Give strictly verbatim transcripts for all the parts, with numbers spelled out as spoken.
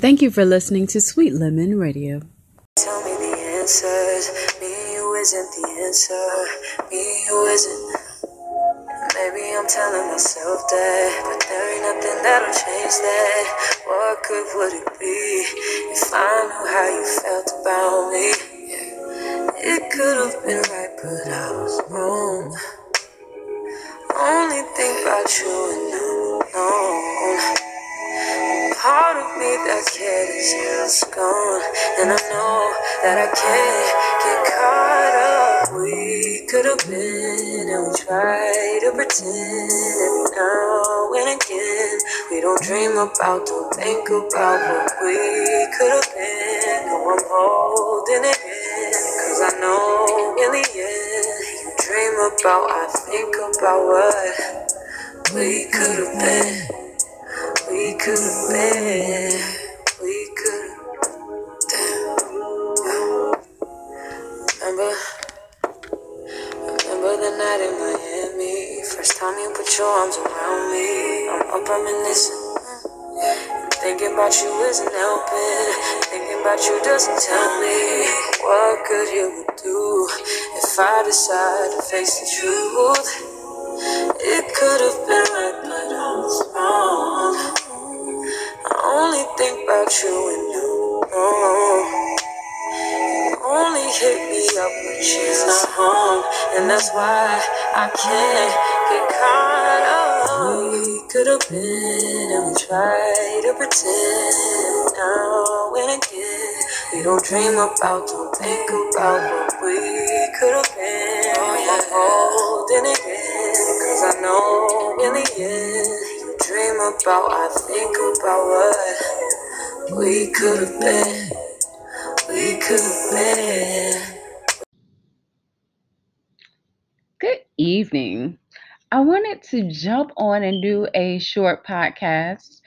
Thank you for listening to Sweet Lemon Radio. Tell me the answers. Me, you isn't the answer. Me, you isn't. Maybe I'm telling myself that, but there ain't nothing that'll change that. What good would it be if I knew how you felt about me? It could have been right, but I was wrong. Only think about you and I'm alone. Part of me that cared is just gone, and I know that I can't get caught up. We could have been, and we try to pretend every now and again. We don't dream about, don't think about what we could have been. No, I'm holding it in, cause I know in the end, you dream about, I think about what we could have been. We could have been, we could have, damn. Remember, remember the night in Miami, first time you put your arms around me. I'm up reminiscing, and thinking about you isn't helping, thinking about you doesn't tell me. What good you would do if I decide to face the truth? It could have been right, but I was wrong. I only think about you and you know. You only hit me up when she's not home, and that's why I can't get caught up. We could have been, and we try to pretend now and again. We don't dream about, don't think about what we could have been. I'm holding it in, cause I know in the end, you dream about, I think about what we could have been. We could have been. Good evening. I wanted to jump on and do a short podcast.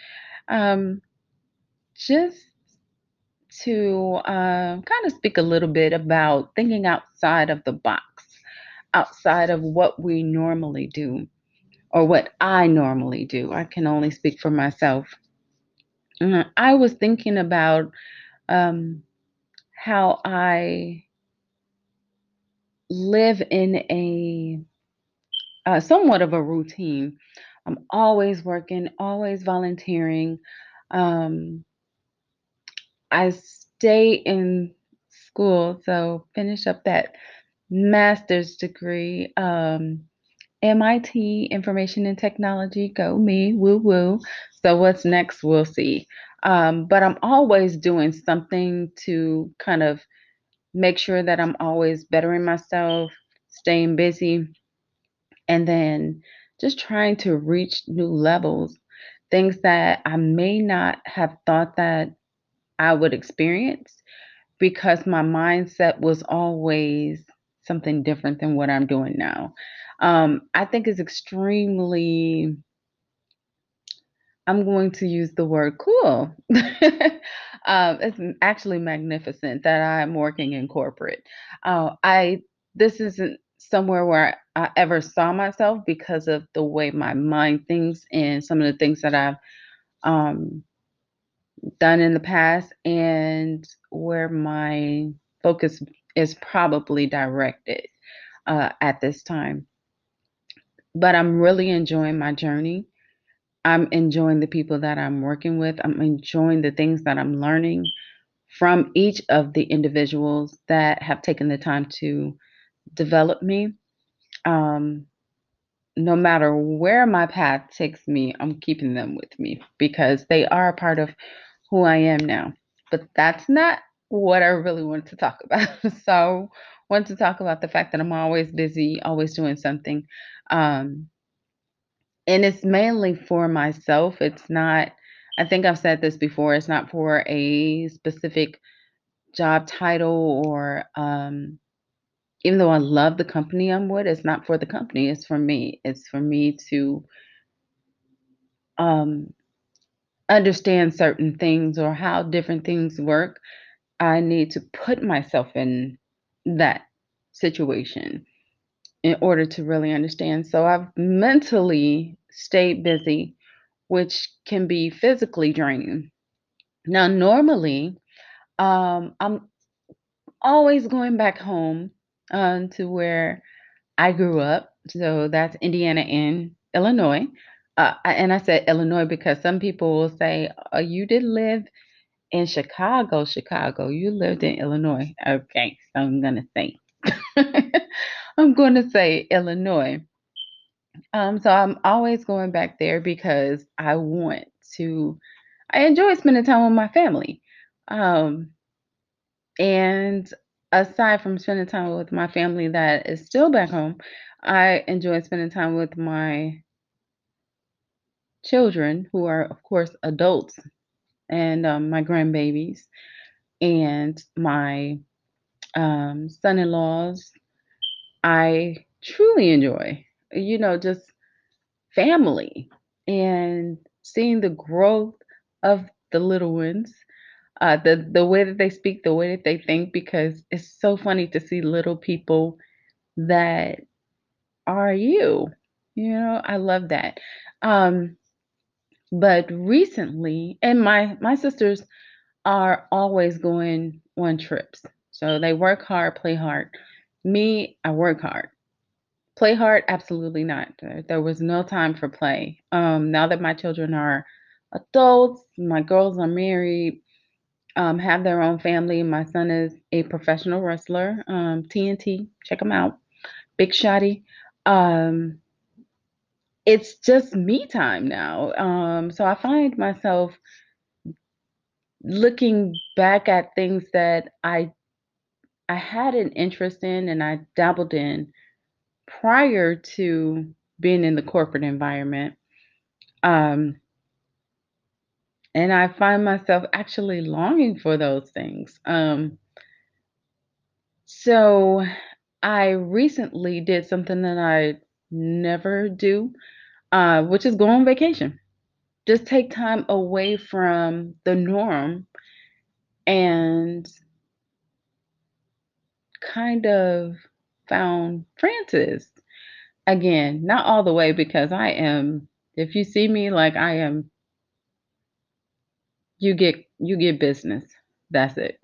Um, just to um, kind of speak a little bit about thinking outside of the box, outside of what we normally do, or what I normally do. I can only speak for myself. And I was thinking about um, how I live in a uh, somewhat of a routine. I'm always working, always volunteering, um, I stay in school, so finish up that master's degree, um, M I T, Information and Technology, go me, woo woo. So what's next, we'll see. Um, but I'm always doing something to kind of make sure that I'm always bettering myself, staying busy, and then just trying to reach new levels, things that I may not have thought that I would experience, because my mindset was always something different than what I'm doing now. Um, I think it's extremely, I'm going to use the word cool. um, it's actually magnificent that I'm working in corporate. Uh, I this isn't somewhere where I, I ever saw myself because of the way my mind thinks and some of the things that I've um, done in the past, and where my focus is probably directed uh, at this time. But I'm really enjoying my journey. I'm enjoying the people that I'm working with. I'm enjoying the things that I'm learning from each of the individuals that have taken the time to develop me. Um, no matter where my path takes me, I'm keeping them with me because they are a part of who I am now. But that's not what I really wanted to talk about. So I wanted to talk about the fact that I'm always busy, always doing something. Um, and it's mainly for myself. It's not, I think I've said this before, it's not for a specific job title or, um, even though I love the company I'm with, it's not for the company, it's for me. It's for me to um, understand certain things or how different things work. I need to put myself in that situation in order to really understand. So I've mentally stayed busy, which can be physically draining. Now, normally, um, I'm always going back home um, to where I grew up. So that's Indiana and Illinois. Uh, and I said Illinois because some people will say, oh, you did live in Chicago, Chicago. You lived in Illinois. Okay, so I'm going to say, I'm going to say Illinois. Um, so I'm always going back there because I want to, I enjoy spending time with my family. Um, and aside from spending time with my family that is still back home, I enjoy spending time with my children who are, of course, adults, and um, my grandbabies and my um, son-in-laws. I truly enjoy, you know, just family and seeing the growth of the little ones, uh, the, the way that they speak, the way that they think, because it's so funny to see little people that are you, you know, I love that. Um, but recently, and my, my sisters are always going on trips. So they work hard, play hard. Me, I work hard. Play hard? Absolutely not. There was no time for play. Um, now that my children are adults, my girls are married, um, have their own family. My son is a professional wrestler, um, T N T, check him out, Big Shotty. Um, it's just me time now. Um, so I find myself looking back at things that I I had an interest in and I dabbled in prior to being in the corporate environment. Um, and I find myself actually longing for those things. Um, so I recently did something that I never do, uh, which is go on vacation. Just take time away from the norm and kind of found Francis again, not all the way, because I am, if you see me, like I am, you get, you get business. That's it.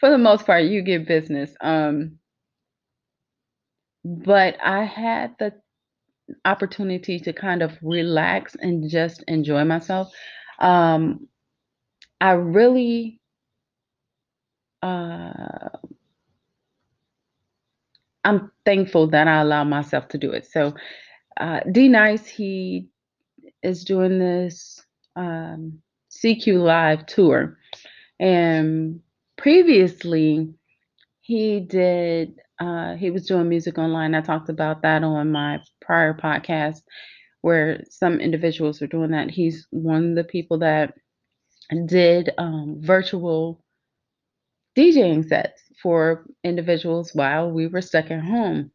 For the most part, you get business. Um, but I had the opportunity to kind of relax and just enjoy myself. Um, I really, uh, I'm thankful that I allow myself to do it. So uh, D-Nice, he is doing this um, C Q live tour. And previously, he did, uh, he was doing music online. I talked about that on my prior podcast where some individuals are doing that. He's one of the people that did um, virtual DJing sets for individuals while we were stuck at home.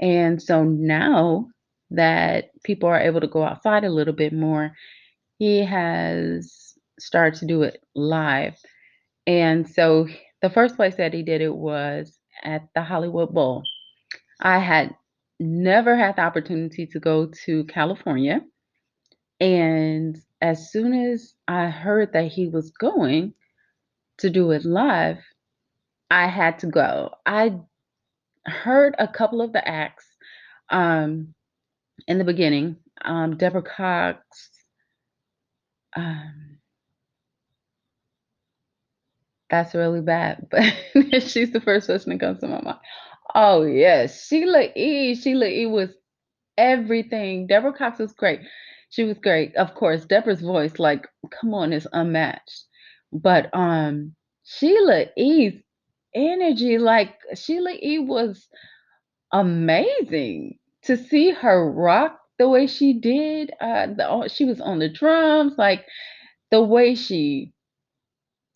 And so now that people are able to go outside a little bit more, he has started to do it live. And so the first place that he did it was at the Hollywood Bowl. I had never had the opportunity to go to California. And as soon as I heard that he was going to do it live, I had to go. I heard a couple of the acts um, in the beginning. Um, Deborah Cox, um, that's really bad, but she's the first person that comes to my mind. Oh, yes, Sheila E. Sheila E. was everything. Deborah Cox was great. She was great. Of course, Deborah's voice, like, come on, is unmatched. But um, Sheila E.'s energy, like Sheila E. was amazing to see her rock the way she did. Uh, the, she was on the drums, like the way she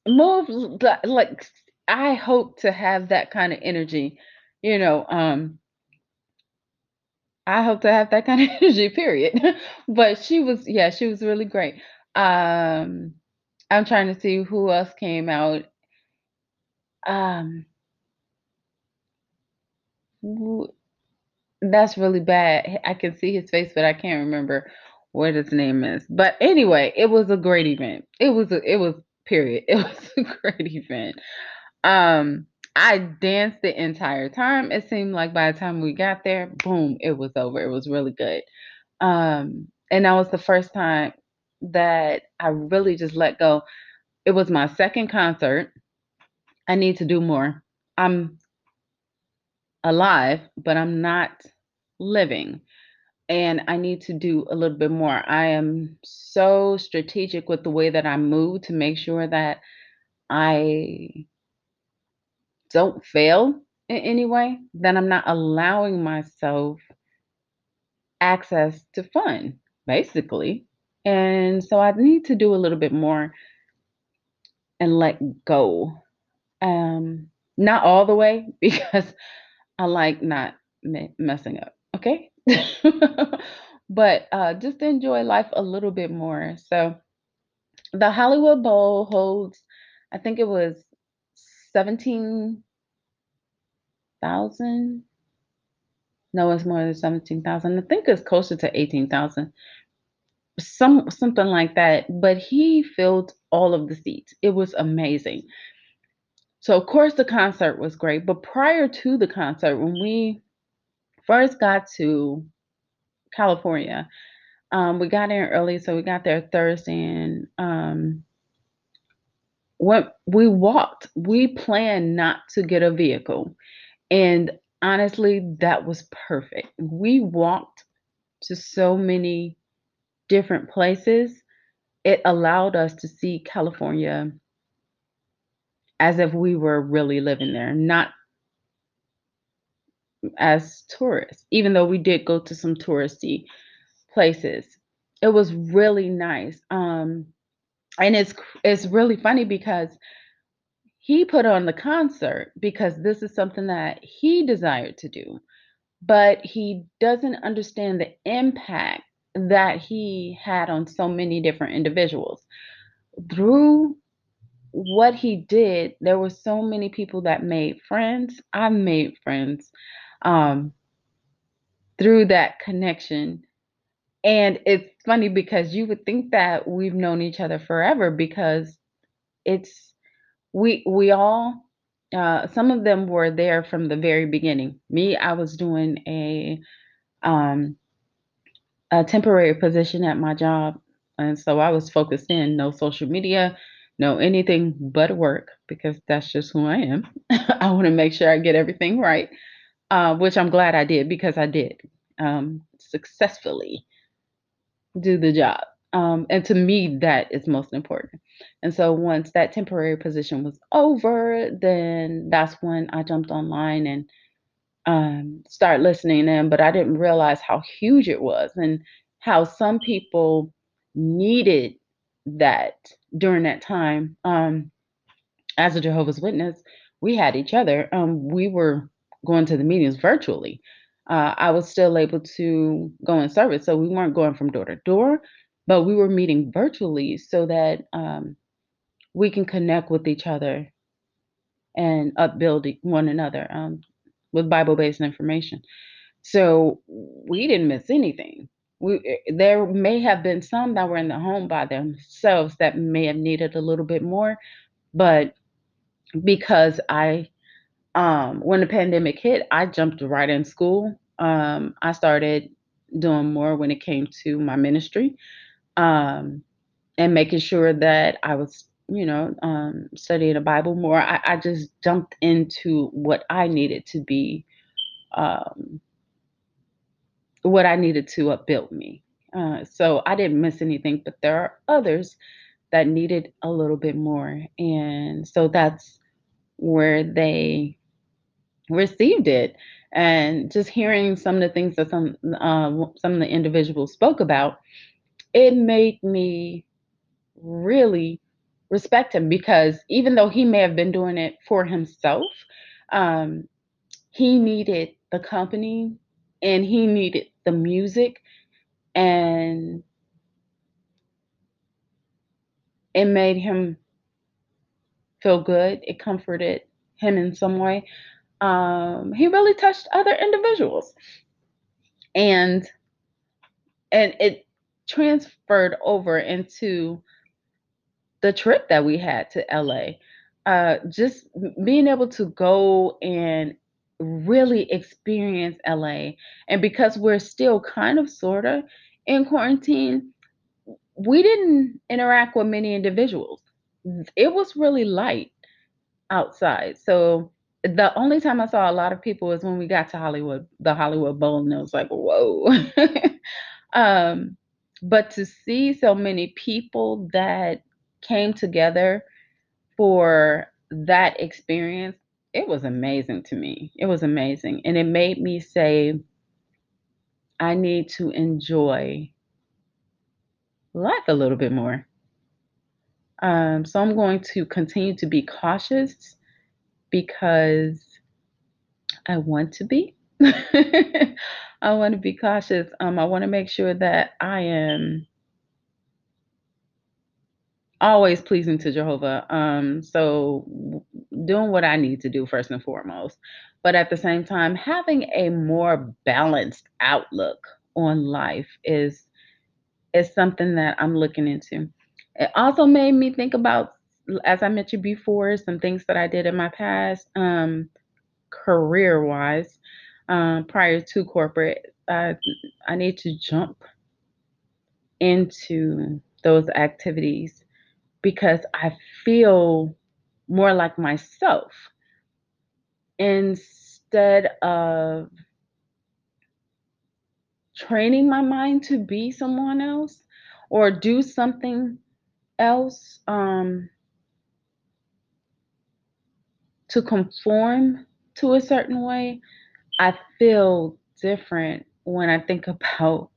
moved. Like I hope to have that kind of energy, you know. Um, I hope to have that kind of energy. Period. But she was, yeah, she was really great. Um, I'm trying to see who else came out. Um, that's really bad. I can see his face, but I can't remember what his name is. But anyway, it was a great event. It was, a, it was period. It was a great event. Um, I danced the entire time. It seemed like by the time we got there, boom, it was over. It was really good. Um, and that was the first time that I really just let go. It was my second concert. I need to do more. I'm alive, but I'm not living. And I need to do a little bit more. I am so strategic with the way that I move to make sure that I don't fail in any way, that I'm not allowing myself access to fun, basically. And so I need to do a little bit more and let go. Um, not all the way, because I like not me- messing up. Okay. But uh, just enjoy life a little bit more. So the Hollywood Bowl holds, I think it was seventeen thousand. No, it's more than seventeen thousand. I think it's closer to eighteen thousand. Some, something like that. But he filled all of the seats. It was amazing. So, of course, the concert was great. But prior to the concert, when we first got to California, um, we got in early, so we got there Thursday, and um, when we walked, we planned not to get a vehicle, and honestly, that was perfect. We walked to so many different places. It allowed us to see California as if we were really living there, not as tourists, even though we did go to some touristy places. It was really nice. Um, and it's it's really funny because he put on the concert because this is something that he desired to do, but he doesn't understand the impact that he had on so many different individuals. Through what he did, there were so many people that made friends. I made friends. Um, through that connection. And it's funny because you would think that we've known each other forever, because it's we we all uh, some of them were there from the very beginning. Me, I was doing a um, a temporary position at my job, and so I was focused in, no social media, no anything but work, because that's just who I am. I want to make sure I get everything right. Uh, which I'm glad I did, because I did um, successfully do the job. Um, and to me, that is most important. And so once that temporary position was over, then that's when I jumped online and um, started listening in. But I didn't realize how huge it was and how some people needed that during that time. Um, as a Jehovah's Witness, we had each other. Um, we were going to the meetings virtually. Uh, I was still able to go in service. So we weren't going from door to door, but we were meeting virtually so that um, we can connect with each other and upbuild one another um, with Bible-based information. So we didn't miss anything. We, there may have been some that were in the home by themselves that may have needed a little bit more, but because I Um, when the pandemic hit, I jumped right in school. Um, I started doing more when it came to my ministry, um, and making sure that I was, you know, um, studying the Bible more. I, I just jumped into what I needed to be, um, what I needed to upbuild me. Uh, so I didn't miss anything, but there are others that needed a little bit more. And so that's where they received it. And just hearing some of the things that some uh, some of the individuals spoke about, it made me really respect him, because even though he may have been doing it for himself, um, he needed the company and he needed the music, and it made him feel good. It comforted him in some way. Um, he really touched other individuals, and and it transferred over into the trip that we had to L A. Uh, just being able to go and really experience L A. And because we're still kind of sort of in quarantine, we didn't interact with many individuals. It was really light outside. So the only time I saw a lot of people is when we got to Hollywood, the Hollywood Bowl, and it was like, whoa. um, but to see so many people that came together for that experience, it was amazing to me. It was amazing. And it made me say, I need to enjoy life a little bit more. Um, so I'm going to continue to be cautious because I want to be. I want to be cautious. Um, I want to make sure that I am always pleasing to Jehovah. Um, so doing what I need to do first and foremost, but at the same time, having a more balanced outlook on life is, is something that I'm looking into. It also made me think about, as I mentioned before, some things that I did in my past, um, career-wise, um, prior to corporate. Uh, I need to jump into those activities because I feel more like myself instead of training my mind to be someone else or do something else um, to conform to a certain way. I feel different when I think about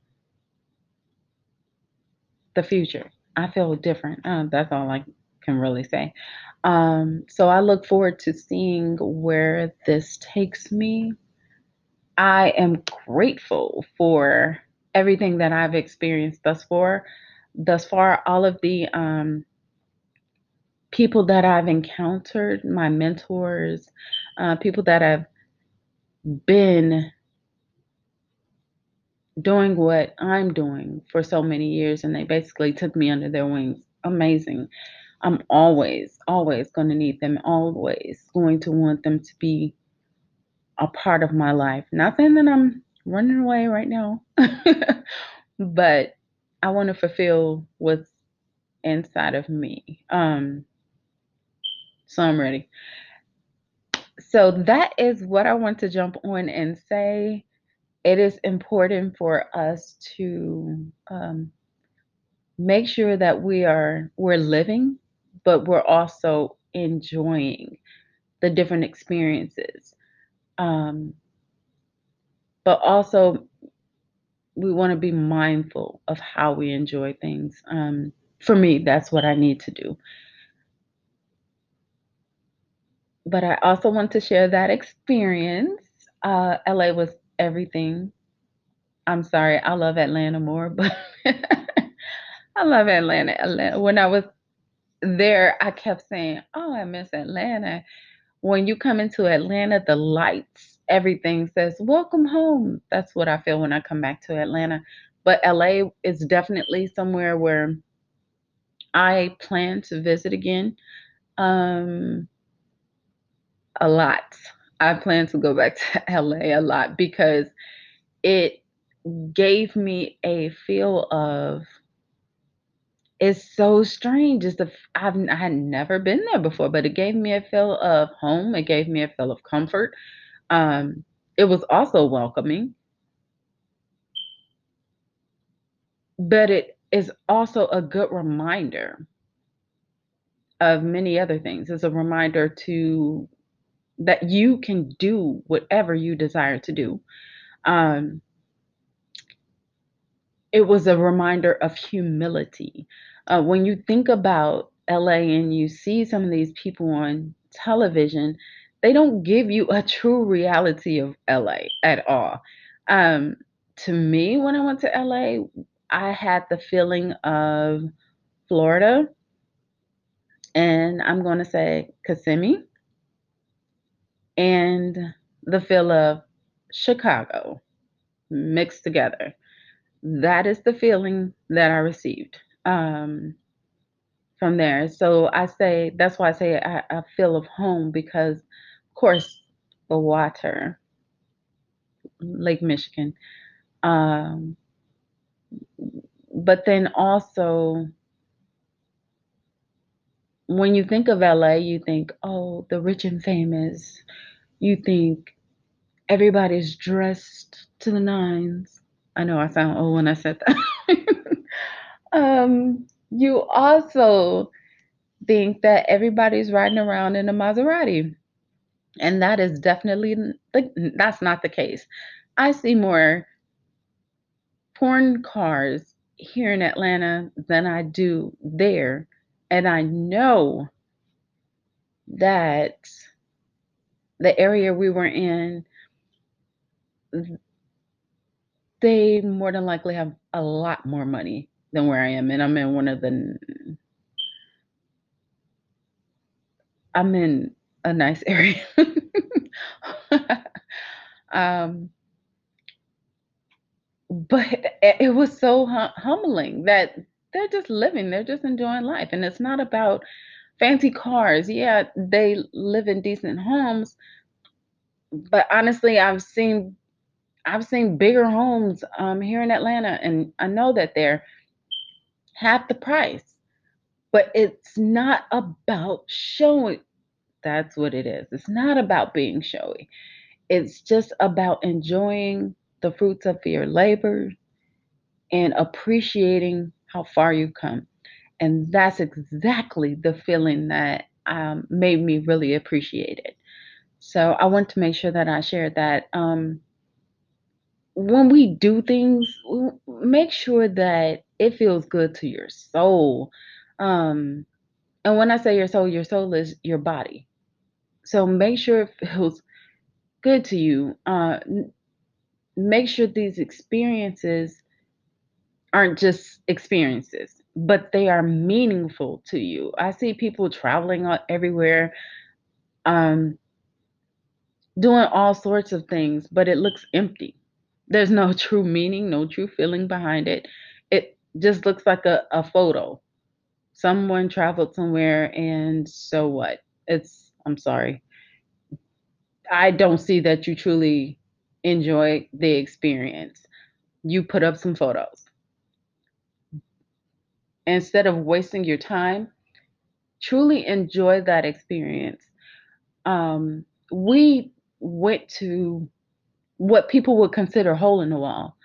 the future. I feel different. Uh, that's all I can really say. Um, so I look forward to seeing where this takes me. I am grateful for everything that I've experienced thus far. Thus far, all of the um, people that I've encountered, my mentors, uh, people that have been doing what I'm doing for so many years, and they basically took me under their wings. Amazing. I'm always, always going to need them, always going to want them to be a part of my life. Not saying that I'm running away right now, but I want to fulfill what's inside of me. Um, so I'm ready. So that is what I want to jump on and say. It is important for us to um, make sure that we are, we're living, but we're also enjoying the different experiences. Um, but also, we want to be mindful of how we enjoy things. Um, for me, that's what I need to do. But I also want to share that experience. Uh, L A was everything. I'm sorry, I love Atlanta more, but I love Atlanta. Atlanta. When I was there, I kept saying, oh, I miss Atlanta. When you come into Atlanta, the lights, everything says, welcome home. That's what I feel when I come back to Atlanta. But L A is definitely somewhere where I plan to visit again. Um, a lot. I plan to go back to L A a lot because it gave me a feel of, it's so strange. It's the, I've, I had never been there before, but it gave me a feel of home. It gave me a feel of comfort. Um, it was also welcoming, but it is also a good reminder of many other things. It's a reminder to that you can do whatever you desire to do. Um, it was a reminder of humility. Uh, when you think about L A and you see some of these people on television, they don't give you a true reality of L A at all. Um, to me, when I went to L A, I had the feeling of Florida, and I'm going to say Kissimmee, and the feel of Chicago mixed together. That is the feeling that I received um, from there. So I say, that's why I say I, I feel of home, because of course the water, Lake Michigan. Um, but then also, when you think of L A, you think, oh, the rich and famous. You think everybody's dressed to the nines. I know I sound old when I said that. um, you also think that everybody's riding around in a Maserati. And that is definitely, that's not the case. I see more porn cars here in Atlanta than I do there. And I know that the area we were in, they more than likely have a lot more money than where I am. And I'm in one of the, I'm in a nice area. um, but it was so hum- humbling that they're just living. They're just enjoying life. And it's not about fancy cars. Yeah, they live in decent homes. But honestly, I've seen I've seen bigger homes um, here in Atlanta. And I know that they're half the price. But it's not about showing. That's what it is. It's not about being showy. It's just about enjoying the fruits of your labor and appreciating how far you've come. And that's exactly the feeling that um, made me really appreciate it. So I want to make sure that I shared that. Um, when we do things, make sure that it feels good to your soul. Um, and when I say your soul, your soul is your body. So make sure it feels good to you. Uh, make sure these experiences aren't just experiences, but they are meaningful to you. I see people traveling everywhere, um, doing all sorts of things, but it looks empty. There's no true meaning, no true feeling behind it. It just looks like a, a photo. Someone traveled somewhere, and so what? It's, I'm sorry. I don't see that you truly enjoy the experience. You put up some photos. Instead of wasting your time, truly enjoy that experience. Um, we went to what people would consider hole in the wall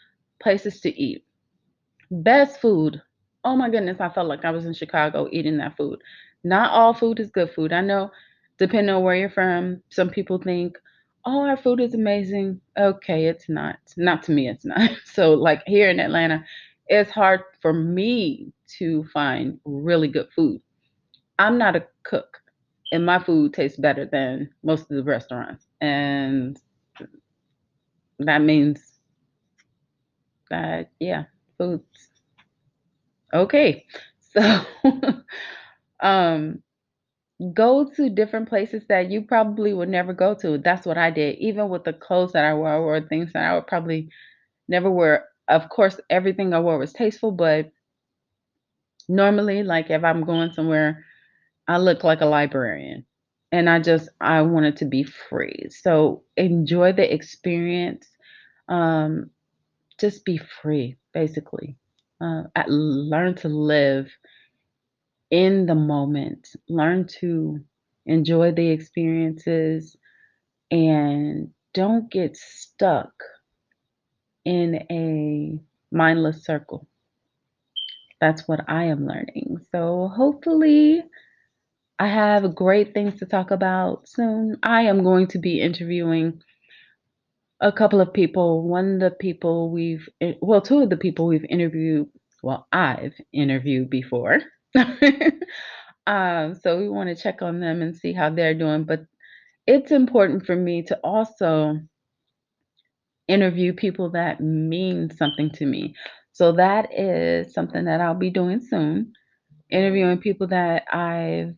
places to eat. Best food. Oh my goodness, I felt like I was in Chicago eating that food. Not all food is good food. I know, depending on where you're from, some people think, oh, our food is amazing. Okay, it's not. Not to me, it's not. So like here in Atlanta, it's hard for me to find really good food. I'm not a cook, and my food tastes better than most of the restaurants. And that means that, yeah, food's okay. So um, go to different places that you probably would never go to. That's what I did. Even with the clothes that I wore, I wore things that I would probably never wear. Of course, everything I wore was tasteful, but normally, like if I'm going somewhere, I look like a librarian, and I just, I wanted to be free. So enjoy the experience. Um, just be free, basically. Uh, I learn to live in the moment, learn to enjoy the experiences, and don't get stuck in a mindless circle. That's what I am learning. So hopefully I have great things to talk about soon. I am going to be interviewing a couple of people. One of the people we've, well, two of the people we've interviewed, well, I've interviewed before. um, so we want to check on them and see how they're doing. But it's important for me to also interview people that mean something to me. So that is something that I'll be doing soon. Interviewing people that I've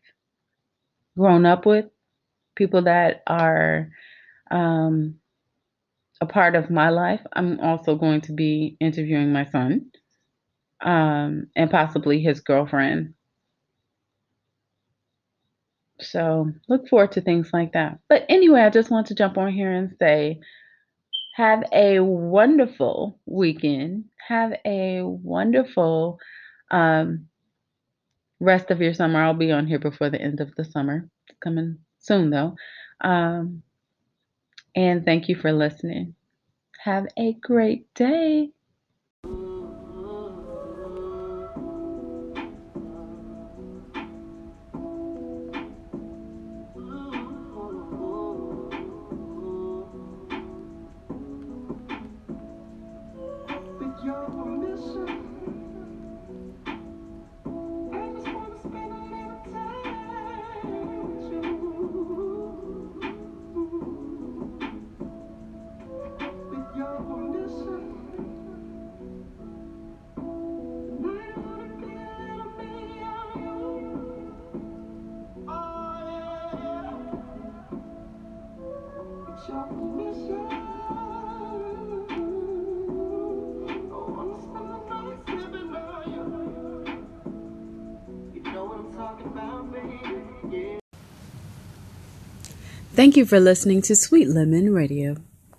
grown up with, people that are um, a part of my life. I'm also going to be interviewing my son um, and possibly his girlfriend. So look forward to things like that. But anyway, I just want to jump on here and say, have a wonderful weekend. Have a wonderful um, rest of your summer. I'll be on here before the end of the summer. It's coming soon, though. Um, and thank you for listening. Have a great day. Thank you for listening to Sweet Lemon Radio.